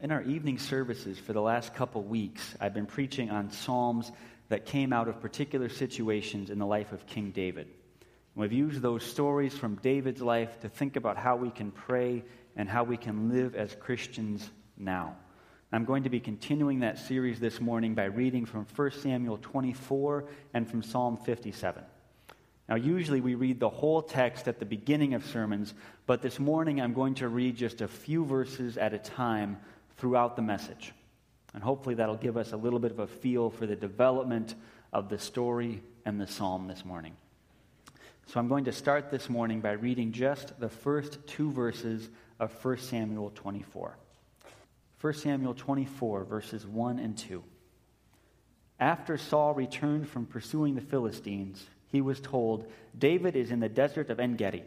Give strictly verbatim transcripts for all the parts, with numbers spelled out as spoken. In our evening services for the last couple weeks, I've been preaching on psalms that came out of particular situations in the life of King David. And we've used those stories from David's life to think about how we can pray and how we can live as Christians now. I'm going to be continuing that series this morning by reading from First Samuel twenty-four and from Psalm fifty-seven. Now, usually we read the whole text at the beginning of sermons, but this morning I'm going to read just a few verses at a time throughout the message. And hopefully that'll give us a little bit of a feel for the development of the story and the psalm this morning. So I'm going to start this morning by reading just the first two verses of First Samuel twenty-four. First Samuel twenty-four, verses one and two. After Saul returned from pursuing the Philistines, he was told, "David is in the desert of En-Gedi."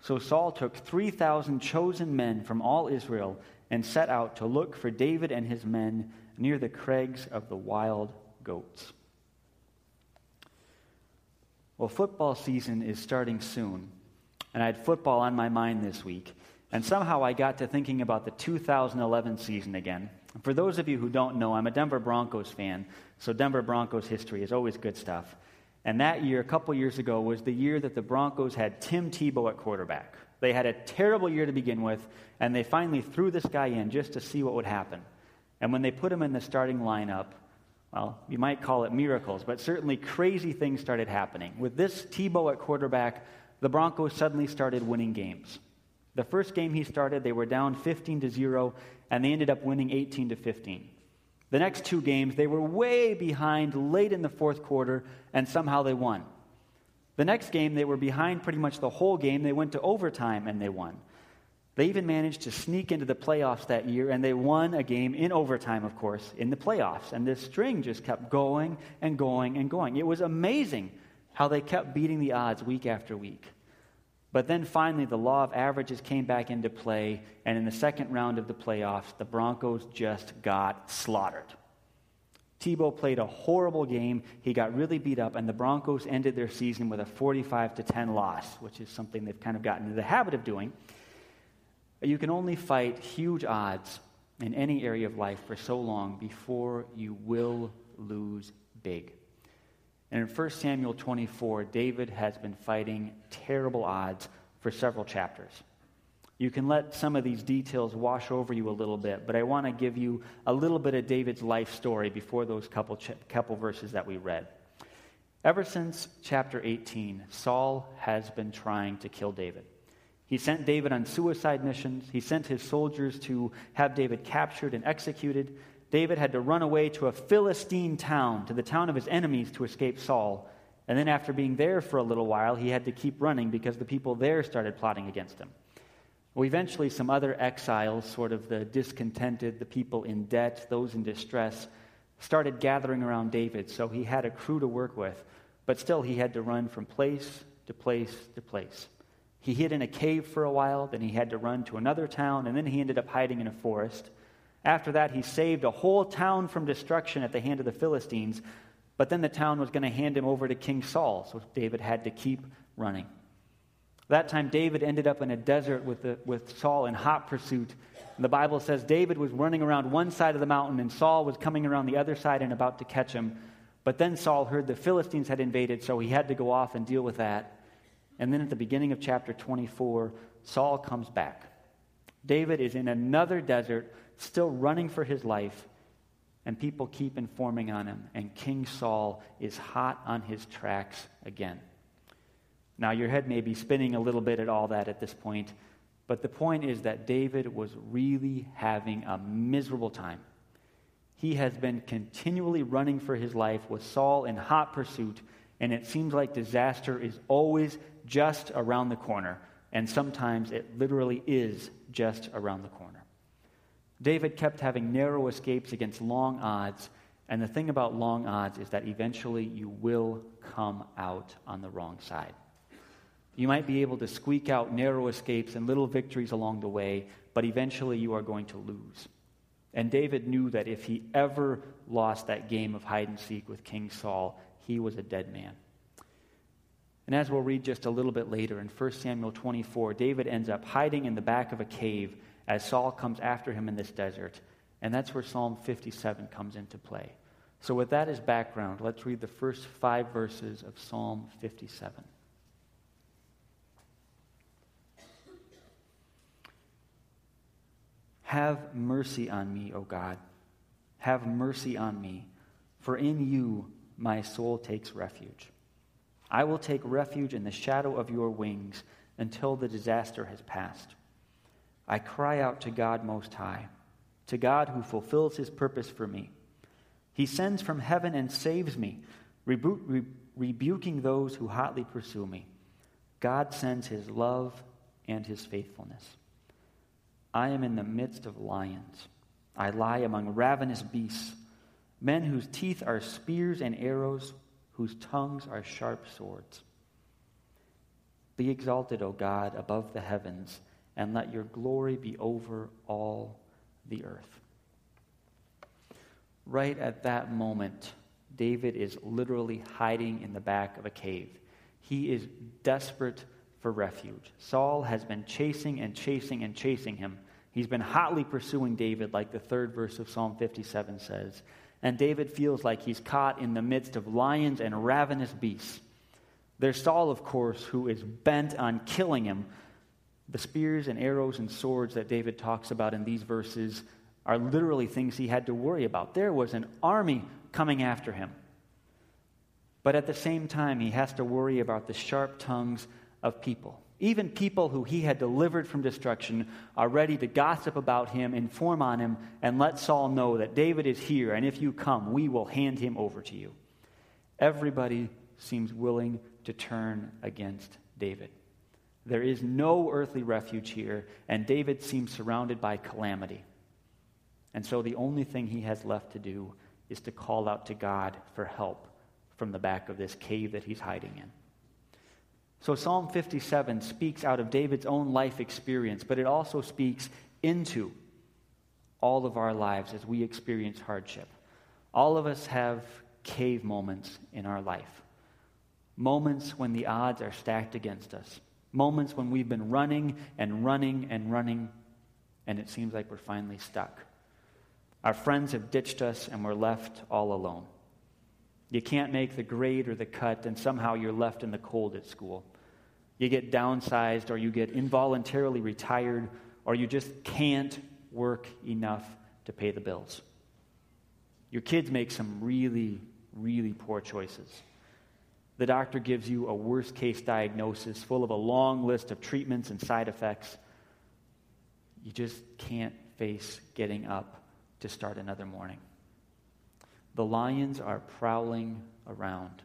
So Saul took three thousand chosen men from all Israel and set out to look for David and his men near the crags of the wild goats. Well, football season is starting soon, and I had football on my mind this week, and somehow I got to thinking about the two thousand eleven season again. For those of you who don't know, I'm a Denver Broncos fan, so Denver Broncos history is always good stuff. And that year, a couple years ago, was the year that the Broncos had Tim Tebow at quarterback. They had a terrible year to begin with, and they finally threw this guy in just to see what would happen. And when they put him in the starting lineup, well, you might call it miracles, but certainly crazy things started happening. With this Tebow at quarterback, the Broncos suddenly started winning games. The first game he started, they were down fifteen to zero, and they ended up winning eighteen to fifteen. The next two games, they were way behind late in the fourth quarter, and somehow they won. The next game, they were behind pretty much the whole game. They went to overtime, and they won. They even managed to sneak into the playoffs that year, and they won a game in overtime, of course, in the playoffs. And this string just kept going and going and going. It was amazing how they kept beating the odds week after week. But then finally, the law of averages came back into play, and in the second round of the playoffs, the Broncos just got slaughtered. Tebow played a horrible game, he got really beat up, and the Broncos ended their season with a forty-five to ten loss, which is something they've kind of gotten into the habit of doing. You can only fight huge odds in any area of life for so long before you will lose big. And in First Samuel twenty-four, David has been fighting terrible odds for several chapters. You can let some of these details wash over you a little bit, but I want to give you a little bit of David's life story before those couple, ch- couple verses that we read. Ever since chapter eighteen, Saul has been trying to kill David. He sent David on suicide missions. He sent his soldiers to have David captured and executed. David had to run away to a Philistine town, to the town of his enemies, to escape Saul. And then after being there for a little while, he had to keep running because the people there started plotting against him. Well, eventually some other exiles, sort of the discontented, the people in debt, those in distress, started gathering around David. So he had a crew to work with, but still he had to run from place to place to place. He hid in a cave for a while, then he had to run to another town, and then he ended up hiding in a forest. After that, he saved a whole town from destruction at the hand of the Philistines, but then the town was going to hand him over to King Saul, so David had to keep running. That time, David ended up in a desert with, the, with Saul in hot pursuit. And the Bible says David was running around one side of the mountain, and Saul was coming around the other side and about to catch him. But then Saul heard the Philistines had invaded, so he had to go off and deal with that. And then at the beginning of chapter twenty-four, Saul comes back. David is in another desert, still running for his life, and people keep informing on him, and King Saul is hot on his tracks again. Now, your head may be spinning a little bit at all that at this point, but the point is that David was really having a miserable time. He has been continually running for his life with Saul in hot pursuit, and it seems like disaster is always just around the corner, and sometimes it literally is just around the corner. David kept having narrow escapes against long odds, and the thing about long odds is that eventually you will come out on the wrong side. You might be able to squeak out narrow escapes and little victories along the way, but eventually you are going to lose. And David knew that if he ever lost that game of hide-and-seek with King Saul, he was a dead man. And as we'll read just a little bit later in First Samuel twenty-four, David ends up hiding in the back of a cave, as Saul comes after him in this desert. And that's where Psalm fifty-seven comes into play. So with that as background, let's read the first five verses of Psalm fifty-seven. Have mercy on me, O God. Have mercy on me, for in you my soul takes refuge. I will take refuge in the shadow of your wings until the disaster has passed. I cry out to God Most High, to God who fulfills his purpose for me. He sends from heaven and saves me, rebu- re- rebuking those who hotly pursue me. God sends his love and his faithfulness. I am in the midst of lions. I lie among ravenous beasts, men whose teeth are spears and arrows, whose tongues are sharp swords. Be exalted, O God, above the heavens, and let your glory be over all the earth. Right at that moment, David is literally hiding in the back of a cave. He is desperate for refuge. Saul has been chasing and chasing and chasing him. He's been hotly pursuing David, like the third verse of Psalm fifty-seven says. And David feels like he's caught in the midst of lions and ravenous beasts. There's Saul, of course, who is bent on killing him. The spears and arrows and swords that David talks about in these verses are literally things he had to worry about. There was an army coming after him. But at the same time, he has to worry about the sharp tongues of people. Even people who he had delivered from destruction are ready to gossip about him, inform on him, and let Saul know that David is here, and if you come, we will hand him over to you. Everybody seems willing to turn against David. There is no earthly refuge here, and David seems surrounded by calamity. And so the only thing he has left to do is to call out to God for help from the back of this cave that he's hiding in. So Psalm fifty-seven speaks out of David's own life experience, but it also speaks into all of our lives as we experience hardship. All of us have cave moments in our life, moments when the odds are stacked against us, moments when we've been running and running and running, and it seems like we're finally stuck. Our friends have ditched us, and we're left all alone. You can't make the grade or the cut, and somehow you're left in the cold at school. You get downsized, or you get involuntarily retired, or you just can't work enough to pay the bills. Your kids make some really, really poor choices. The doctor gives you a worst-case diagnosis full of a long list of treatments and side effects. You just can't face getting up to start another morning. The lions are prowling around.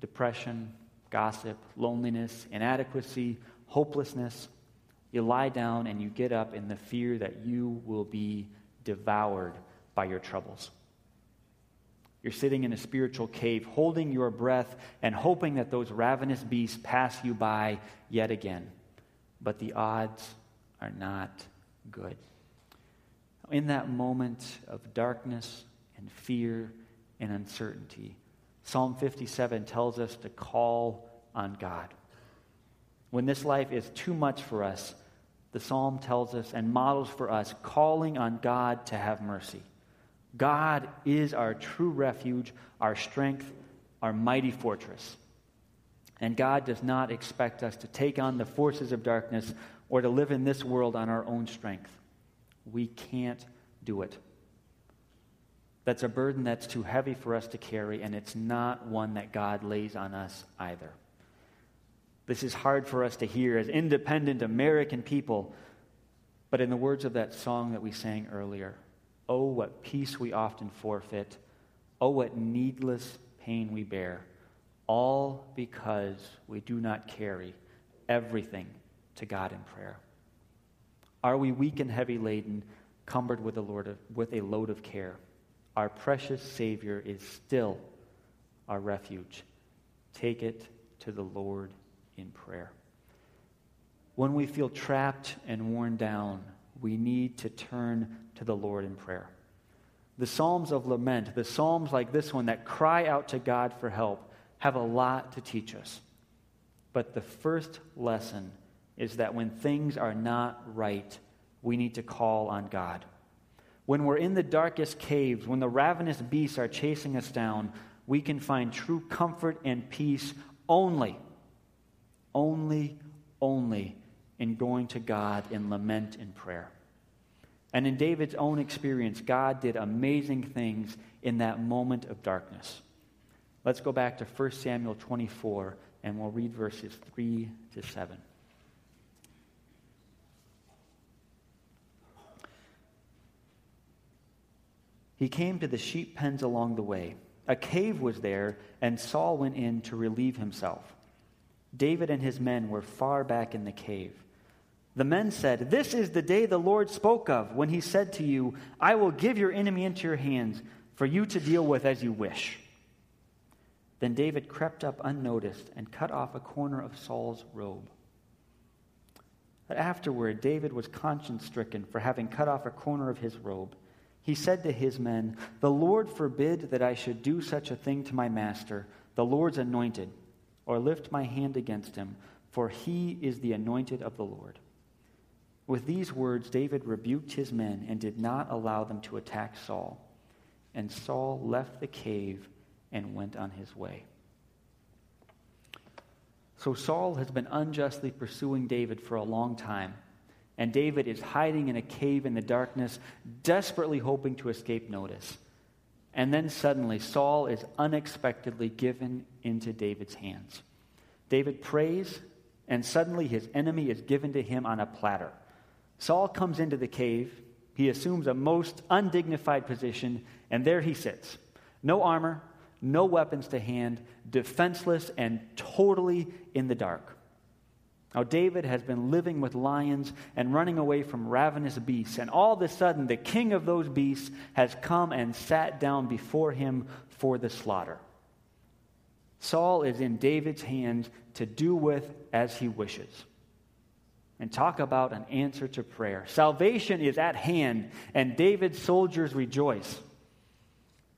Depression, gossip, loneliness, inadequacy, hopelessness. You lie down and you get up in the fear that you will be devoured by your troubles. You're sitting in a spiritual cave, holding your breath and hoping that those ravenous beasts pass you by yet again. But the odds are not good. In that moment of darkness and fear and uncertainty, Psalm fifty-seven tells us to call on God. When this life is too much for us, the psalm tells us and models for us calling on God to have mercy. God is our true refuge, our strength, our mighty fortress. And God does not expect us to take on the forces of darkness or to live in this world on our own strength. We can't do it. That's a burden that's too heavy for us to carry, and it's not one that God lays on us either. This is hard for us to hear as independent American people, but in the words of that song that we sang earlier, oh, what peace we often forfeit, oh, what needless pain we bear, all because we do not carry everything to God in prayer. Are we weak and heavy laden, cumbered with a load of, with a load of care? Our precious Savior is still our refuge. Take it to the Lord in prayer. When we feel trapped and worn down, we need to turn to the Lord in prayer. The Psalms of lament, the Psalms like this one that cry out to God for help, have a lot to teach us. But the first lesson is that when things are not right, we need to call on God. When we're in the darkest caves, when the ravenous beasts are chasing us down, we can find true comfort and peace only, only, only in going to God in lament and prayer. And in David's own experience, God did amazing things in that moment of darkness. Let's go back to First Samuel twenty-four, and we'll read verses three to seven. He came to the sheep pens along the way. A cave was there, and Saul went in to relieve himself. David and his men were far back in the cave. The men said, "This is the day the Lord spoke of when he said to you, 'I will give your enemy into your hands for you to deal with as you wish.'" Then David crept up unnoticed and cut off a corner of Saul's robe. But afterward, David was conscience-stricken for having cut off a corner of his robe. He said to his men, "The Lord forbid that I should do such a thing to my master, the Lord's anointed, or lift my hand against him, for he is the anointed of the Lord." With these words, David rebuked his men and did not allow them to attack Saul. And Saul left the cave and went on his way. So Saul has been unjustly pursuing David for a long time. And David is hiding in a cave in the darkness, desperately hoping to escape notice. And then suddenly, Saul is unexpectedly given into David's hands. David prays, and suddenly his enemy is given to him on a platter. Saul comes into the cave. He assumes a most undignified position, and there he sits. No armor, no weapons to hand, defenseless, and totally in the dark. Now, David has been living with lions and running away from ravenous beasts, and all of a sudden, the king of those beasts has come and sat down before him for the slaughter. Saul is in David's hands to do with as he wishes. And talk about an answer to prayer. Salvation is at hand, and David's soldiers rejoice.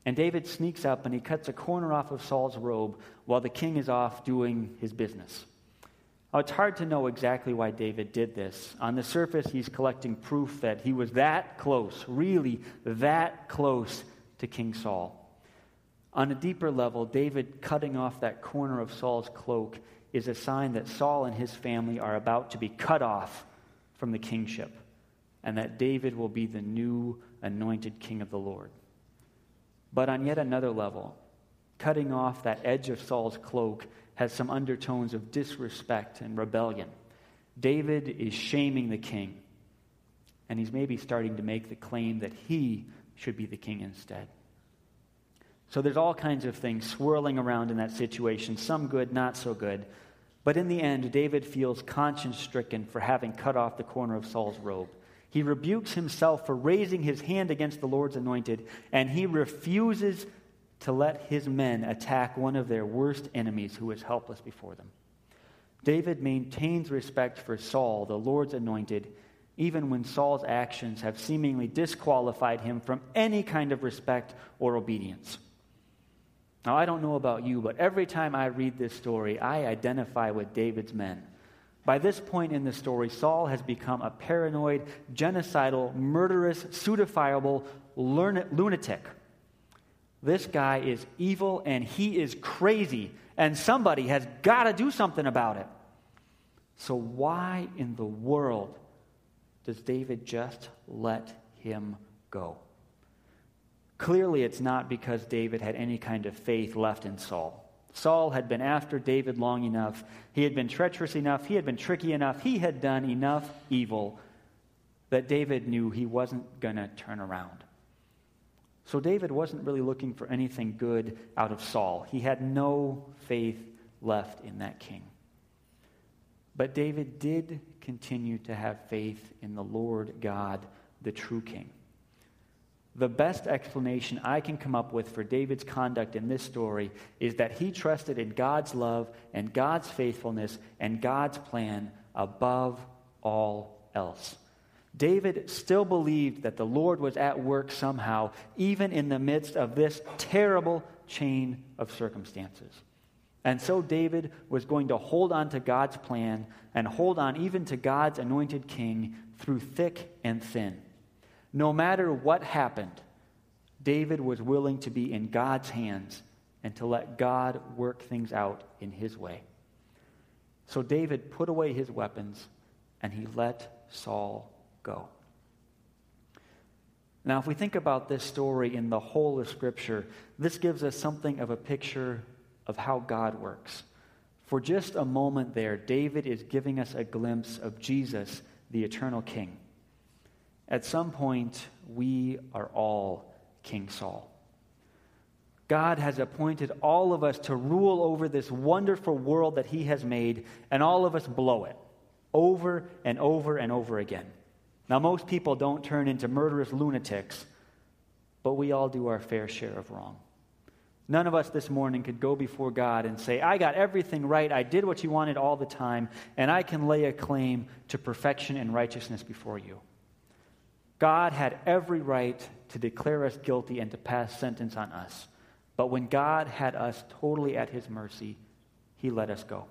And David sneaks up, and he cuts a corner off of Saul's robe while the king is off doing his business. Now, it's hard to know exactly why David did this. On the surface, he's collecting proof that he was that close, really that close to King Saul. On a deeper level, David cutting off that corner of Saul's cloak is a sign that Saul and his family are about to be cut off from the kingship, and that David will be the new anointed king of the Lord. But on yet another level, cutting off that edge of Saul's cloak has some undertones of disrespect and rebellion. David is shaming the king, and he's maybe starting to make the claim that he should be the king instead. So there's all kinds of things swirling around in that situation, some good, not so good. But in the end, David feels conscience-stricken for having cut off the corner of Saul's robe. He rebukes himself for raising his hand against the Lord's anointed, and he refuses to let his men attack one of their worst enemies who is helpless before them. David maintains respect for Saul, the Lord's anointed, even when Saul's actions have seemingly disqualified him from any kind of respect or obedience. Now, I don't know about you, but every time I read this story, I identify with David's men. By this point in the story, Saul has become a paranoid, genocidal, murderous, pseudofiable lunatic. This guy is evil and he is crazy, and somebody has got to do something about it. So why in the world does David just let him go? Clearly, it's not because David had any kind of faith left in Saul. Saul had been after David long enough. He had been treacherous enough. He had been tricky enough. He had done enough evil that David knew he wasn't going to turn around. So David wasn't really looking for anything good out of Saul. He had no faith left in that king. But David did continue to have faith in the Lord God, the true king. The best explanation I can come up with for David's conduct in this story is that he trusted in God's love and God's faithfulness and God's plan above all else. David still believed that the Lord was at work somehow, even in the midst of this terrible chain of circumstances. And so David was going to hold on to God's plan and hold on even to God's anointed king through thick and thin. No matter what happened, David was willing to be in God's hands and to let God work things out in his way. So David put away his weapons and he let Saul go. Now, if we think about this story in the whole of Scripture, this gives us something of a picture of how God works. For just a moment there, David is giving us a glimpse of Jesus, the eternal king. At some point, we are all King Saul. God has appointed all of us to rule over this wonderful world that he has made, and all of us blow it over and over and over again. Now, most people don't turn into murderous lunatics, but we all do our fair share of wrong. None of us this morning could go before God and say, I got everything right, I did what you wanted all the time, and I can lay a claim to perfection and righteousness before you. God had every right to declare us guilty and to pass sentence on us. But when God had us totally at his mercy, he let us go.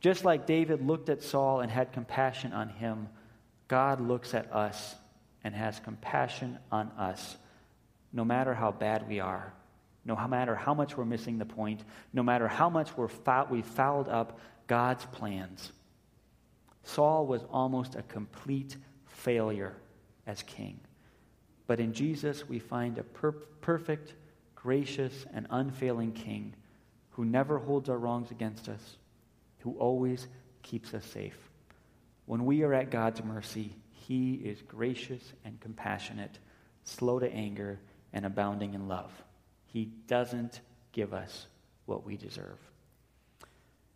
Just like David looked at Saul and had compassion on him, God looks at us and has compassion on us, no matter how bad we are, no matter how much we're missing the point, no matter how much we're foul, we fouled up God's plans. Saul was almost a complete failure as king. But in Jesus, we find a per- perfect, gracious, and unfailing king who never holds our wrongs against us, who always keeps us safe. When we are at God's mercy, he is gracious and compassionate, slow to anger, and abounding in love. He doesn't give us what we deserve.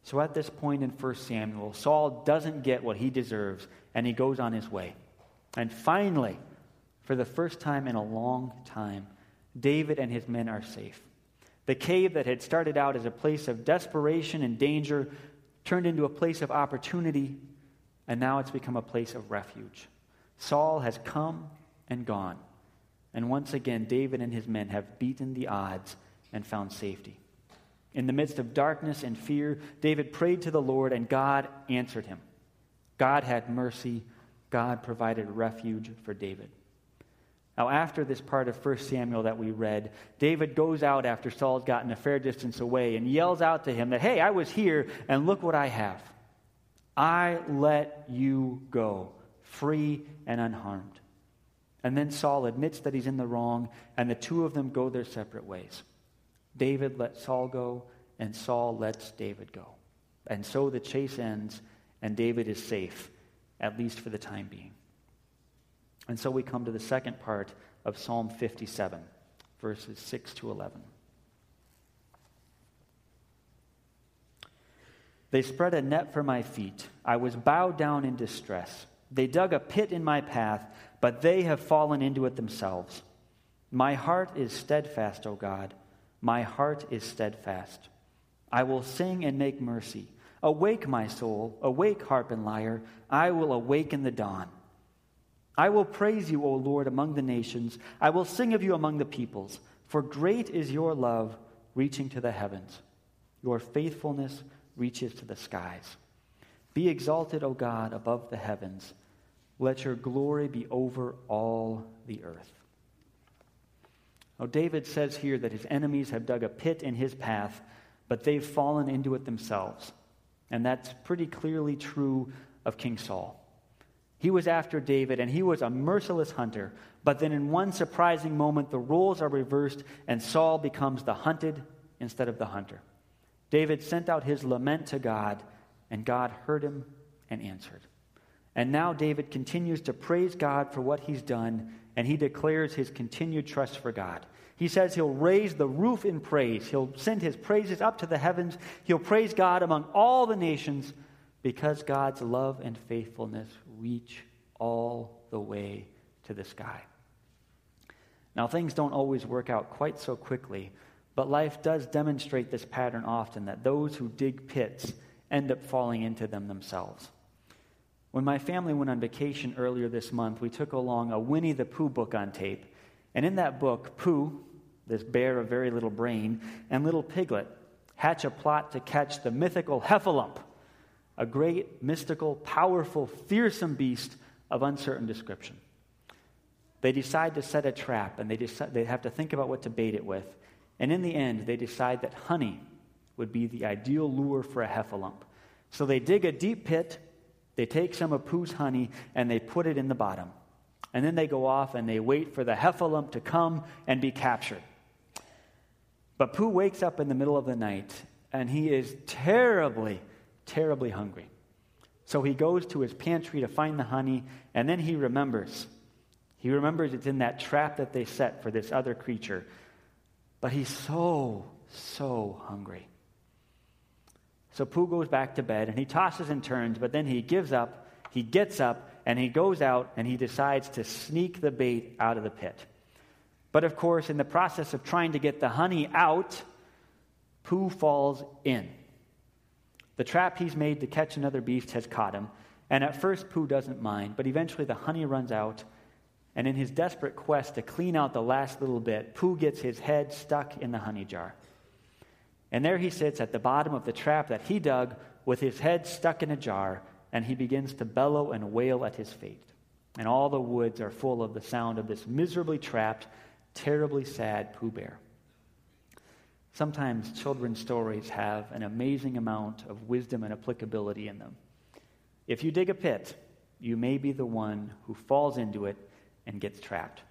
So at this point in First Samuel, Saul doesn't get what he deserves, and he goes on his way. And finally, for the first time in a long time, David and his men are safe. The cave that had started out as a place of desperation and danger turned into a place of opportunity, and now it's become a place of refuge. Saul has come and gone. And once again, David and his men have beaten the odds and found safety. In the midst of darkness and fear, David prayed to the Lord, and God answered him. God had mercy. God provided refuge for David. Now, after this part of First Samuel that we read, David goes out after Saul's gotten a fair distance away and yells out to him that, hey, I was here, and look what I have. I let you go, free and unharmed. And then Saul admits that he's in the wrong, and the two of them go their separate ways. David let Saul go, and Saul lets David go. And so the chase ends, and David is safe, at least for the time being. And so we come to the second part of Psalm fifty-seven, verses six to eleven. They spread a net for my feet. I was bowed down in distress. They dug a pit in my path, but they have fallen into it themselves. My heart is steadfast, O God. My heart is steadfast. I will sing and make mercy. Awake, my soul. Awake, harp and lyre. I will awaken the dawn. I will praise you, O Lord, among the nations. I will sing of you among the peoples. For great is your love, reaching to the heavens. Your faithfulness reaches to the skies. Be exalted, O God, above the heavens. Let your glory be over all the earth. Now, David says here that his enemies have dug a pit in his path, but they've fallen into it themselves. And that's pretty clearly true of King Saul. He was after David, and he was a merciless hunter. But then in one surprising moment, the roles are reversed, and Saul becomes the hunted instead of the hunter. David sent out his lament to God, and God heard him and answered. And now David continues to praise God for what he's done, and he declares his continued trust for God. He says he'll raise the roof in praise. He'll send his praises up to the heavens. He'll praise God among all the nations because God's love and faithfulness reach all the way to the sky. Now, things don't always work out quite so quickly, but life does demonstrate this pattern often, that those who dig pits end up falling into them themselves. When my family went on vacation earlier this month, we took along a Winnie the Pooh book on tape. And in that book, Pooh, this bear of very little brain, and Little Piglet hatch a plot to catch the mythical Heffalump, a great, mystical, powerful, fearsome beast of uncertain description. They decide to set a trap, and they decide, they have to think about what to bait it with. And in the end, they decide that honey would be the ideal lure for a Heffalump. So they dig a deep pit, they take some of Pooh's honey, and they put it in the bottom. And then they go off and they wait for the Heffalump to come and be captured. But Pooh wakes up in the middle of the night, and he is terribly, terribly hungry. So he goes to his pantry to find the honey, and then he remembers. He remembers it's in that trap that they set for this other creature. But he's so, so hungry. So Pooh goes back to bed, and he tosses and turns, but then he gives up, he gets up, and he goes out, and he decides to sneak the bait out of the pit. But of course, in the process of trying to get the honey out, Pooh falls in. The trap he's made to catch another beast has caught him, and at first Pooh doesn't mind, but eventually the honey runs out, and in his desperate quest to clean out the last little bit, Pooh gets his head stuck in the honey jar. And there he sits at the bottom of the trap that he dug with his head stuck in a jar, and he begins to bellow and wail at his fate. And all the woods are full of the sound of this miserably trapped, terribly sad Pooh Bear. Sometimes children's stories have an amazing amount of wisdom and applicability in them. If you dig a pit, you may be the one who falls into it and gets trapped.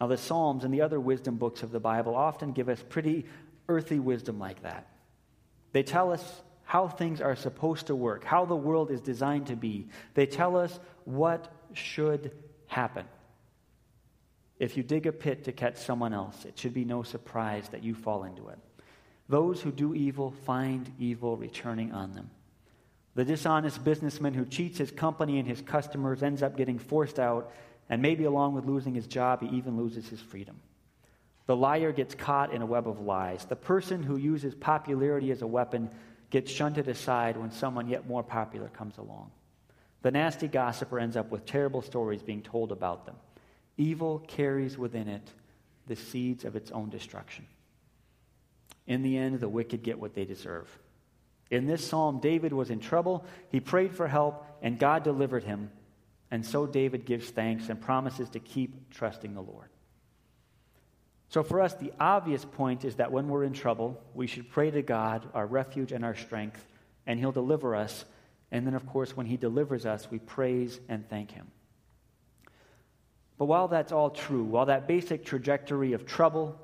Now, the Psalms and the other wisdom books of the Bible often give us pretty earthly wisdom like that. They tell us how things are supposed to work, how the world is designed to be. They tell us what should happen. If you dig a pit to catch someone else, it should be no surprise that you fall into it. Those who do evil find evil returning on them. The dishonest businessman who cheats his company and his customers ends up getting forced out, and maybe along with losing his job, he even loses his freedom. The liar gets caught in a web of lies. The person who uses popularity as a weapon gets shunted aside when someone yet more popular comes along. The nasty gossiper ends up with terrible stories being told about them. Evil carries within it the seeds of its own destruction. In the end, the wicked get what they deserve. In this psalm, David was in trouble. He prayed for help, and God delivered him. And so David gives thanks and promises to keep trusting the Lord. So for us, the obvious point is that when we're in trouble, we should pray to God, our refuge and our strength, and He'll deliver us. And then, of course, when He delivers us, we praise and thank Him. But while that's all true, while that basic trajectory of trouble,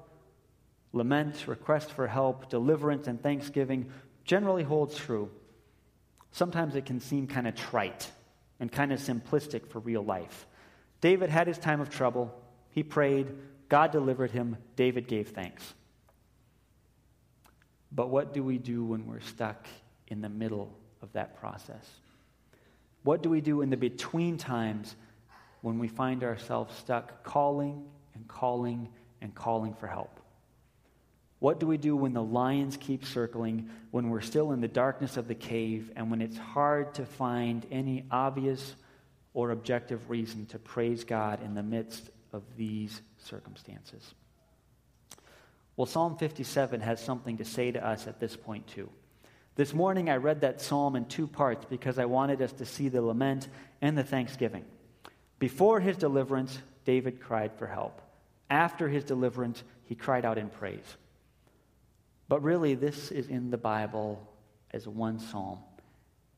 lament, request for help, deliverance, and thanksgiving generally holds true, sometimes it can seem kind of trite and kind of simplistic for real life. David had his time of trouble. He prayed. God delivered him. David gave thanks. But what do we do when we're stuck in the middle of that process? What do we do in the between times when we find ourselves stuck calling and calling and calling for help? What do we do when the lions keep circling, when we're still in the darkness of the cave, and when it's hard to find any obvious or objective reason to praise God in the midst of these circumstances? Well, Psalm fifty-seven has something to say to us at this point, too. This morning I read that psalm in two parts because I wanted us to see the lament and the thanksgiving. Before his deliverance, David cried for help. After his deliverance, he cried out in praise. But really, this is in the Bible as one psalm,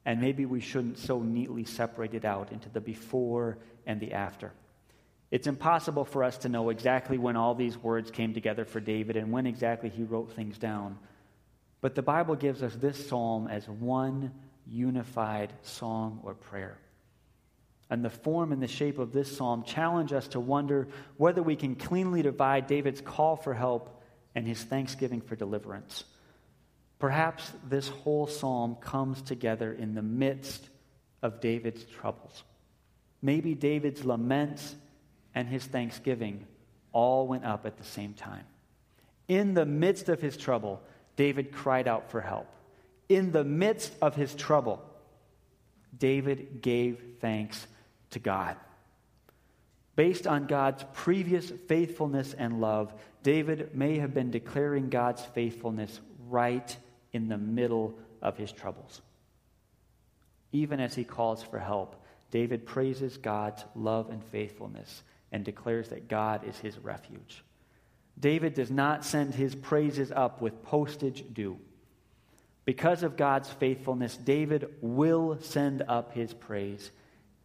and maybe we shouldn't so neatly separate it out into the before and the after. It's impossible for us to know exactly when all these words came together for David and when exactly he wrote things down. But the Bible gives us this psalm as one unified song or prayer. And the form and the shape of this psalm challenge us to wonder whether we can cleanly divide David's call for help and his thanksgiving for deliverance. Perhaps this whole psalm comes together in the midst of David's troubles. Maybe David's laments and his thanksgiving all went up at the same time. In the midst of his trouble, David cried out for help. In the midst of his trouble, David gave thanks to God. Based on God's previous faithfulness and love, David may have been declaring God's faithfulness right in the middle of his troubles. Even as he calls for help, David praises God's love and faithfulness and declares that God is his refuge. David does not send his praises up with postage due. Because of God's faithfulness, David will send up his praise,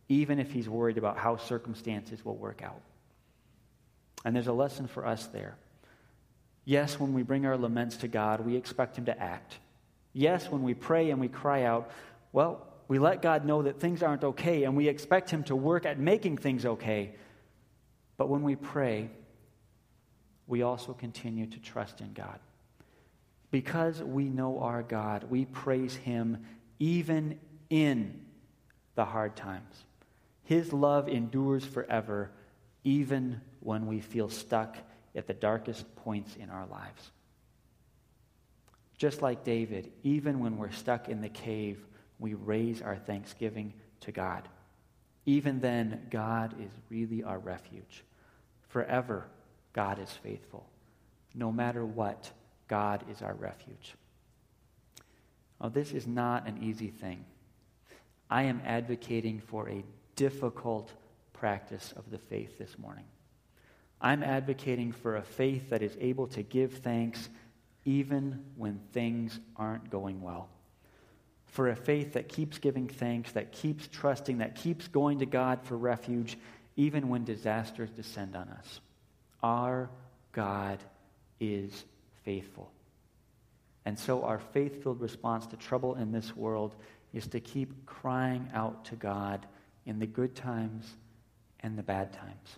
even if he's worried about how circumstances will work out. And there's a lesson for us there. Yes, when we bring our laments to God, we expect him to act. Yes, when we pray and we cry out, well, we let God know that things aren't okay, and we expect him to work at making things okay. But when we pray, we also continue to trust in God. Because we know our God, we praise him even in the hard times. His love endures forever, even when we feel stuck at the darkest points in our lives. Just like David, even when we're stuck in the cave, we raise our thanksgiving to God. Even then, God is really our refuge. Forever, God is faithful. No matter what, God is our refuge. Now, this is not an easy thing. I am advocating for a difficult practice of the faith this morning. I'm advocating for a faith that is able to give thanks even when things aren't going well. For a faith that keeps giving thanks, that keeps trusting, that keeps going to God for refuge, even when disasters descend on us. Our God is faithful. And so our faith-filled response to trouble in this world is to keep crying out to God in the good times and the bad times.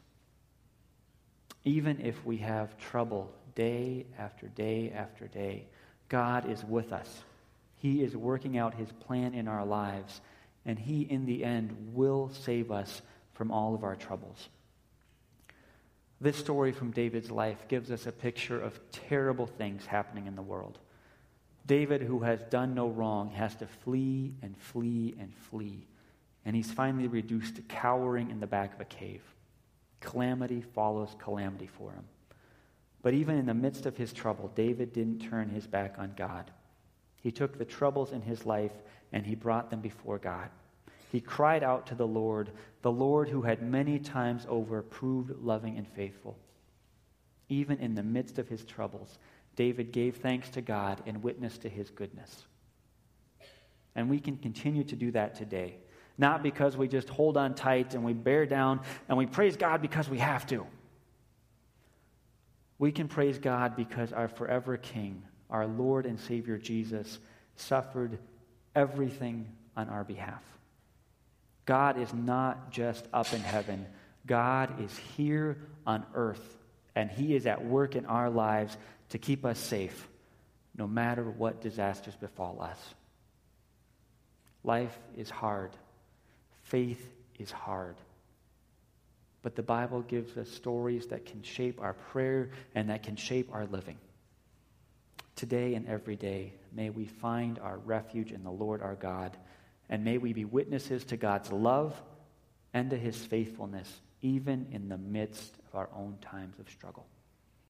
Even if we have trouble day after day after day, God is with us. He is working out his plan in our lives, and he, in the end, will save us from all of our troubles. This story from David's life gives us a picture of terrible things happening in the world. David, who has done no wrong, has to flee and flee and flee, and he's finally reduced to cowering in the back of a cave. Calamity follows calamity for him. But even in the midst of his trouble, David didn't turn his back on God. He took the troubles in his life and he brought them before God. He cried out to the Lord, the Lord who had many times over proved loving and faithful. Even in the midst of his troubles, David gave thanks to God and witnessed to his goodness. And we can continue to do that today. Not because we just hold on tight and we bear down and we praise God because we have to. We can praise God because our forever King, our Lord and Savior Jesus, suffered everything on our behalf. God is not just up in heaven. God is here on earth, and he is at work in our lives to keep us safe, no matter what disasters befall us. Life is hard. Faith is hard. But the Bible gives us stories that can shape our prayer and that can shape our living. Today and every day, may we find our refuge in the Lord our God, and may we be witnesses to God's love and to his faithfulness, even in the midst of our own times of struggle.